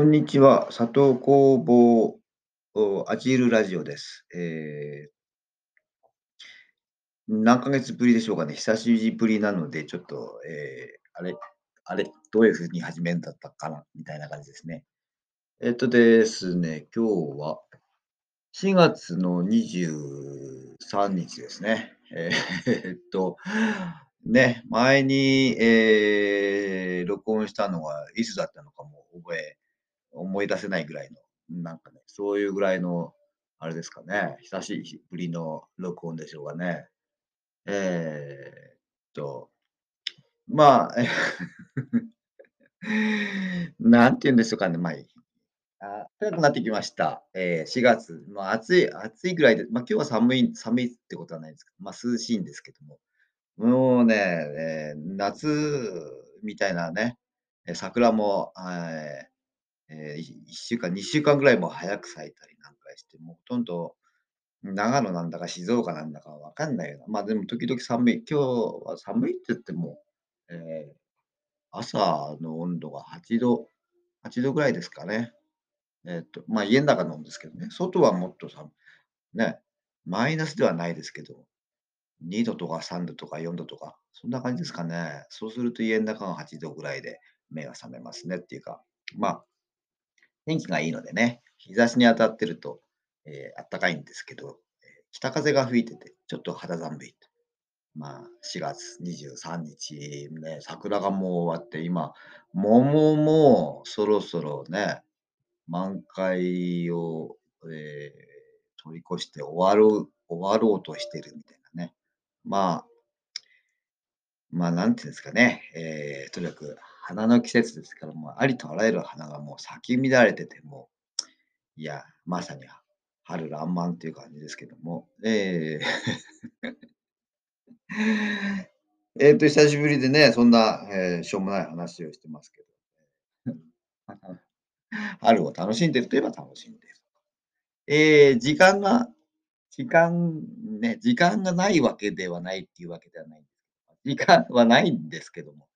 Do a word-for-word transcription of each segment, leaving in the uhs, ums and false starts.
こんにちは、佐藤工房アジールラジオです、えー。何ヶ月ぶりでしょうかね、久しぶりなので、ちょっと、えー、あれ、あれ、どういうふうに始めるんだったかな、みたいな感じですね。えっとですね、今日はしがつのにじゅうさんにちですね。えー、っと、ね、前に、えー、録音したのがいつだったのかも覚え、思い出せないぐらいの、なんかね、そういうぐらいの、あれですかね、久しぶりの録音でしょうかね。えー、っと、まあ、なんて言うんでしょうかね、まあいい。あ、早くなってきました。えー、しがつ、まあ暑い、暑いぐらいで、まあ今日は寒い、寒いってことはないんですけど、まあ涼しいんですけども。もうね、えー、夏みたいなね、桜も、えー、いっしゅうかん、にしゅうかんぐらいも早く咲いたりなんかして、もうほとんど長野なんだか静岡なんだかわかんないような、まあでも時々寒い、今日は寒いって言っても、えー、朝の温度がはちど、はちどぐらいですかね。えっと、まあ家の中なんですけどね、外はもっと寒い、ね、マイナスではないですけど、にどとかさんどとかよんどとか、そんな感じですかね。そうすると家の中がはちどぐらいで目が覚めますねっていうか、まあ、天気がいいのでね、日差しに当たってると、えー、暖かいんですけど、えー、北風が吹いてて、ちょっと肌寒いと。まあ、しがつにじゅうさんにち、ね、桜がもう終わって、今、桃もそろそろね、満開を、えー、取り越して終わろう、終わろうとしてるみたいなね。まあ、まあ、なんていうんですかね、えー、とにかく花の季節ですから、もうありとあらゆる花がもう咲き乱れてて、もう、いや、まさに春爛漫という感じですけども、えー、えっと、久しぶりでね、そんな、えー、しょうもない話をしてますけど、春を楽しんでるといえば楽しんでる。えー、時間が、時間、ね、時間がないわけではないっていうわけではない。時間はないんですけども。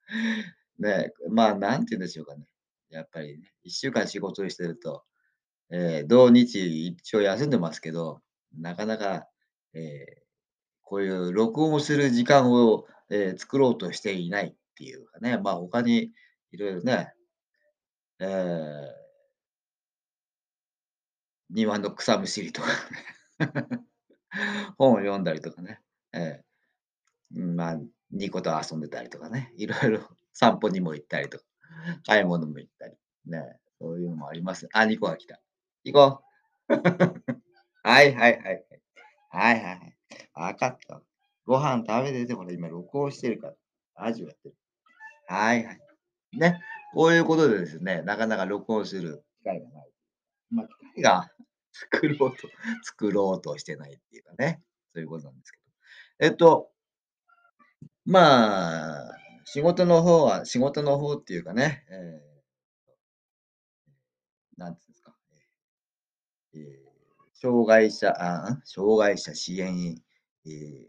ね、まあ、なんて言うんでしょうかね。やっぱりね、いっしゅうかん仕事をしてると、えー、土日一応休んでますけど、なかなか、えー、こういう録音をする時間を、えー、作ろうとしていないっていうかね、まあ、他にいろいろね、えー、庭の草むしりとか、ね、本を読んだりとかね、えー、まあ、ニコと遊んでたりとかね、いろいろ散歩にも行ったりとか、買い物も行ったり、ね、そういうのもあります。あ、ニコが来た。ニコはいはいはい。はいはい。わかった。ご飯食べてて、これ今録音してるから、ラジオやってる。はいはい。ね、こういうことでですね、なかなか録音する機会がない。まあ、機会が。作ろうと、作ろうとしてないっていうかね、そういうことなんですけど。えっと、まあ、仕事の方は、仕事の方っていうかね、えー、なんていうんですか、えー、障害者、あ、障害者支援、えー、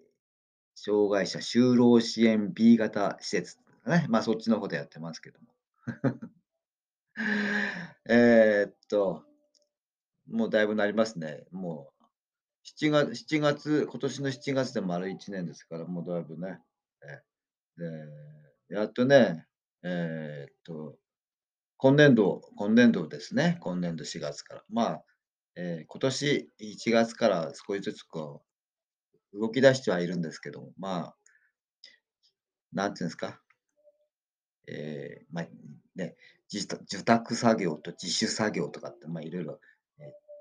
障害者就労支援 B 型施設とかね、まあそっちのことやってますけども。えっと、もうだいぶなりますね。もうしちがつ、しちがつ、今年のしちがつで丸いちねんですから、もうだいぶね。えー、やっとね、えー、っと、今年度、今年度ですね。今年度しがつから。まあ、えー、今年いちがつから少しずつこう、動き出してはいるんですけども、まあ、なんていうんですか。えー、まあ、ね、自、受託作業と自主作業とかって、まあ、いろいろ、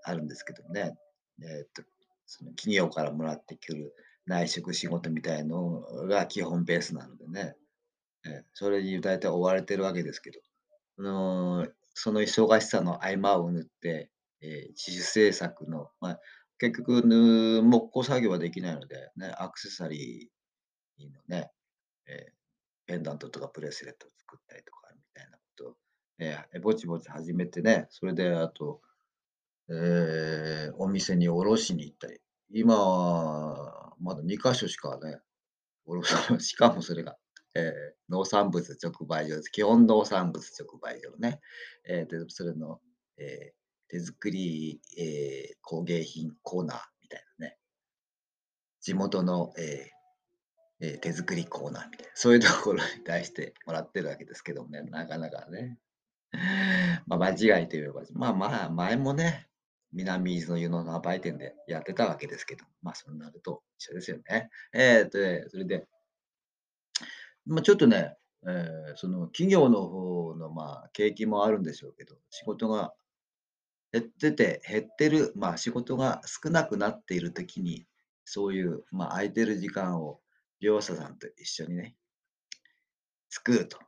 あるんですけどね、えー、とその企業からもらってくる内職仕事みたいのが基本ベースなのでね、えー、それに大体追われてるわけですけど、あのー、その忙しさの合間を縫って、えー、自主制作の、まあ、結局木工作業はできないので、ね、アクセサリーのね、えー、ペンダントとかブレスレットを作ったりとかみたいなことを、えー、ぼちぼち始めてね、それであとえー、お店に卸しに行ったり、今はまだにかしょしかね、卸し、しかもそれがえー、農産物直売所です。基本農産物直売所ね。えー、でそれの、えー、手作り、えー工芸品コーナーみたいなね。地元の、えーえー手作りコーナーみたいな。そういうところに対してもらってるわけですけどもね。なかなかね。まあ、間違いといえば、まあまあ、前もね、南伊豆の湯の売店でやってたわけですけど、まあそうなると一緒ですよね。えーとね、それで、まあ、ちょっとね、えーその企業の方のまあ景気もあるんでしょうけど、仕事が減ってて、減ってる、まあ仕事が少なくなっている時に、そういう、まあ、空いてる時間を利用者さんと一緒にね、作ると、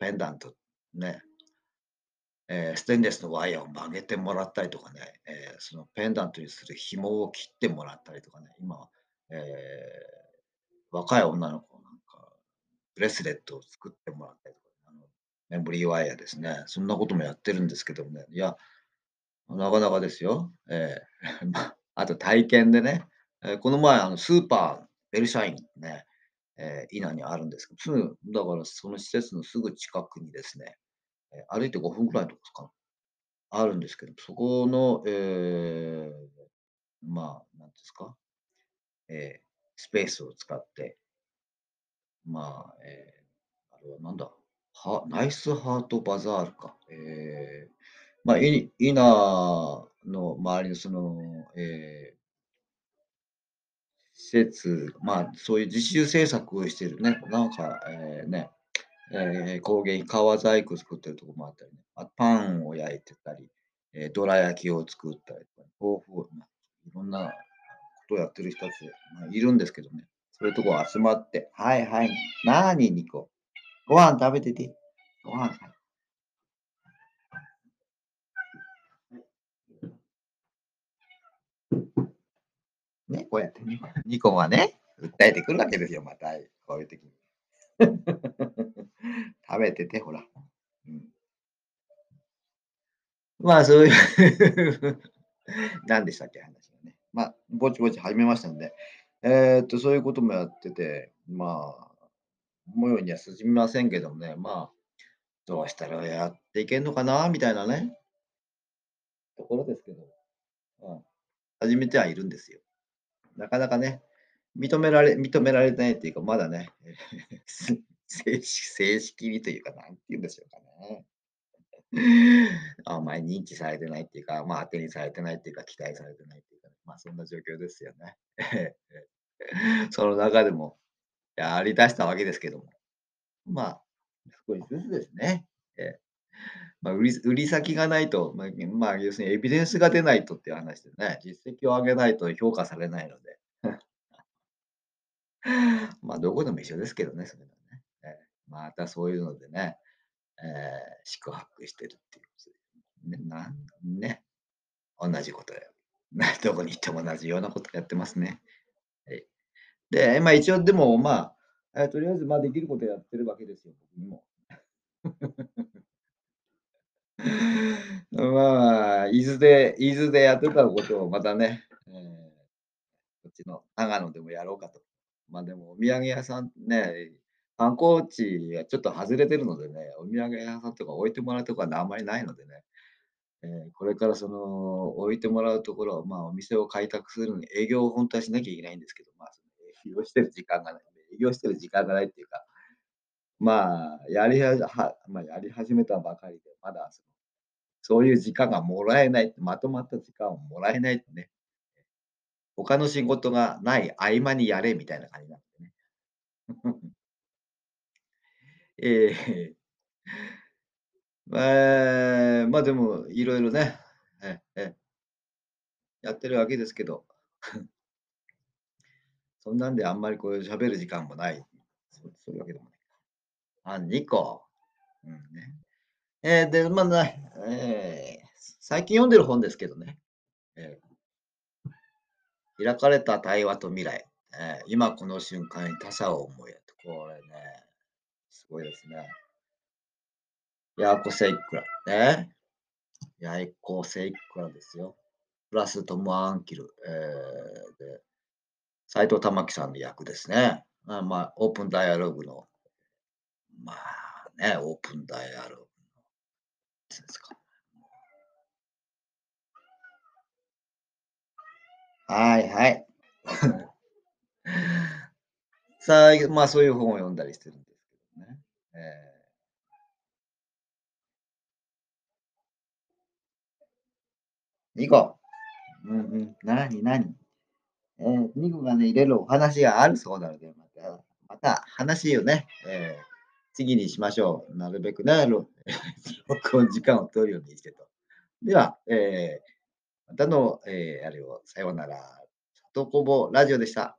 ペンダント、ね、えーステンレスのワイヤーを曲げてもらったりとかね、えーそのペンダントにする紐を切ってもらったりとかね、今は、えー若い女の子なんか、ブレスレットを作ってもらったりとか、あのメモリーワイヤーですね、そんなこともやってるんですけどもね、いや、なかなかですよ。えー まああと体験でね、えーこの前、あのスーパー、ベルシャインってね、えー、伊那にあるんですけど、すぐ、だからその施設のすぐ近くにですね、えー歩いてごふんくらいのとこですかな、あるんですけど、そこの、えーまあ、なんていうんですか、えースペースを使って、まあ、えーあれはなんだ、は、ナイスハートバザールか。えーまあ、い伊那の周りのその、えー施設、まあ、そういう自主制作をしているね、なんか、えーね、えー工芸品、革細工作ってるとこもあったりね、あ、パンを焼いてたり、えーどら焼きを作ったりとか、豆腐を、まあ、いろんなことをやってる人たち、まあ、いるんですけどね、そういうとこ集まって、はいはい、なーに、ニコ、ご飯食べてて、ご飯食べて、ね、こうやってね、ニコがね、訴えてくるわけですよ、また、こういう時に。食べてて、ほら。うん、まあ、そういう 何でしたっけ、話がね。まあ、ぼちぼち始めましたので、えーっと、そういうこともやってて、まあ、思うようには進みませんけどもね、まあ、どうしたらやっていけんのかな、みたいなね、ところですけど、うん、始めてはいるんですよ。なかなかね、認められ、認められてないっていうか、まだね、す正式、正式にというか、なんて言うんでしょうかね。あんまり認知されてないっていうか、まあ、当てにされてないっていうか、期待されてないっていうか、まあ、そんな状況ですよね。その中でも、やり出したわけですけども、まあ、少しずつですね。ええ、まあ、売り売り先がないと、まあ、まあ要するにエビデンスが出ないとっていう話でね、実績を上げないと評価されないので、まあ、どこでも一緒ですけどね、それはね。ええ、またそういうのでね、ええ宿泊してるっていうことで、ね、なんね、同じことや。どこに行っても同じようなことやってますね。はい、で、まあ一応でも、まあ、えとりあえず、まあできることやってるわけですよ、僕にも。まあ、伊豆で、伊豆でやってたことをまたね、えーこっちの長野でもやろうかと。まあでも、お土産屋さんね、観光地がちょっと外れてるのでね、お土産屋さんとか置いてもらうところはあんまりないのでね、えーこれからその置いてもらうところ、まあお店を開拓するのに営業を本当はしなきゃいけないんですけど、まあ、その営業してる時間がない、営業してる時間がないっていうか、まあ、やりはじは、まあ、やり始めたばかりで、まだそのそういう時間がもらえない、まとまった時間をもらえないとね、他の仕事がない合間にやれみたいな感じなんでね。ええ、まあ、まあでも、いろいろね、ええやってるわけですけど、そんなんであんまりこう喋る時間もない、そう、そういうわけでもない。あ、にこ。うんね。えーで、まあね、えー最近読んでる本ですけどね、えー開かれた対話と未来、えー今この瞬間に他者を思いやる。これね、すごいですね。ヤーコセイクラ。ね。ヤーコセイクラですよ。プラストム・アンキル。えーで、斎藤玉樹さんの役ですね。まあ、まあ、オープンダイアログのまあね、オープンダイアログのやつですか。はいはい。さあ、まあそういう本を読んだりしてるんですけどね。えーニコ。うんうん。なになに。えー、ニコがね、いろいろお話があるそうなので、また、また話をね、えー、次にしましょう。なるべくね、録音時間を取るようにしてと。では、えー、またの、えー、あれを、さようなら。里こぼラジオでした。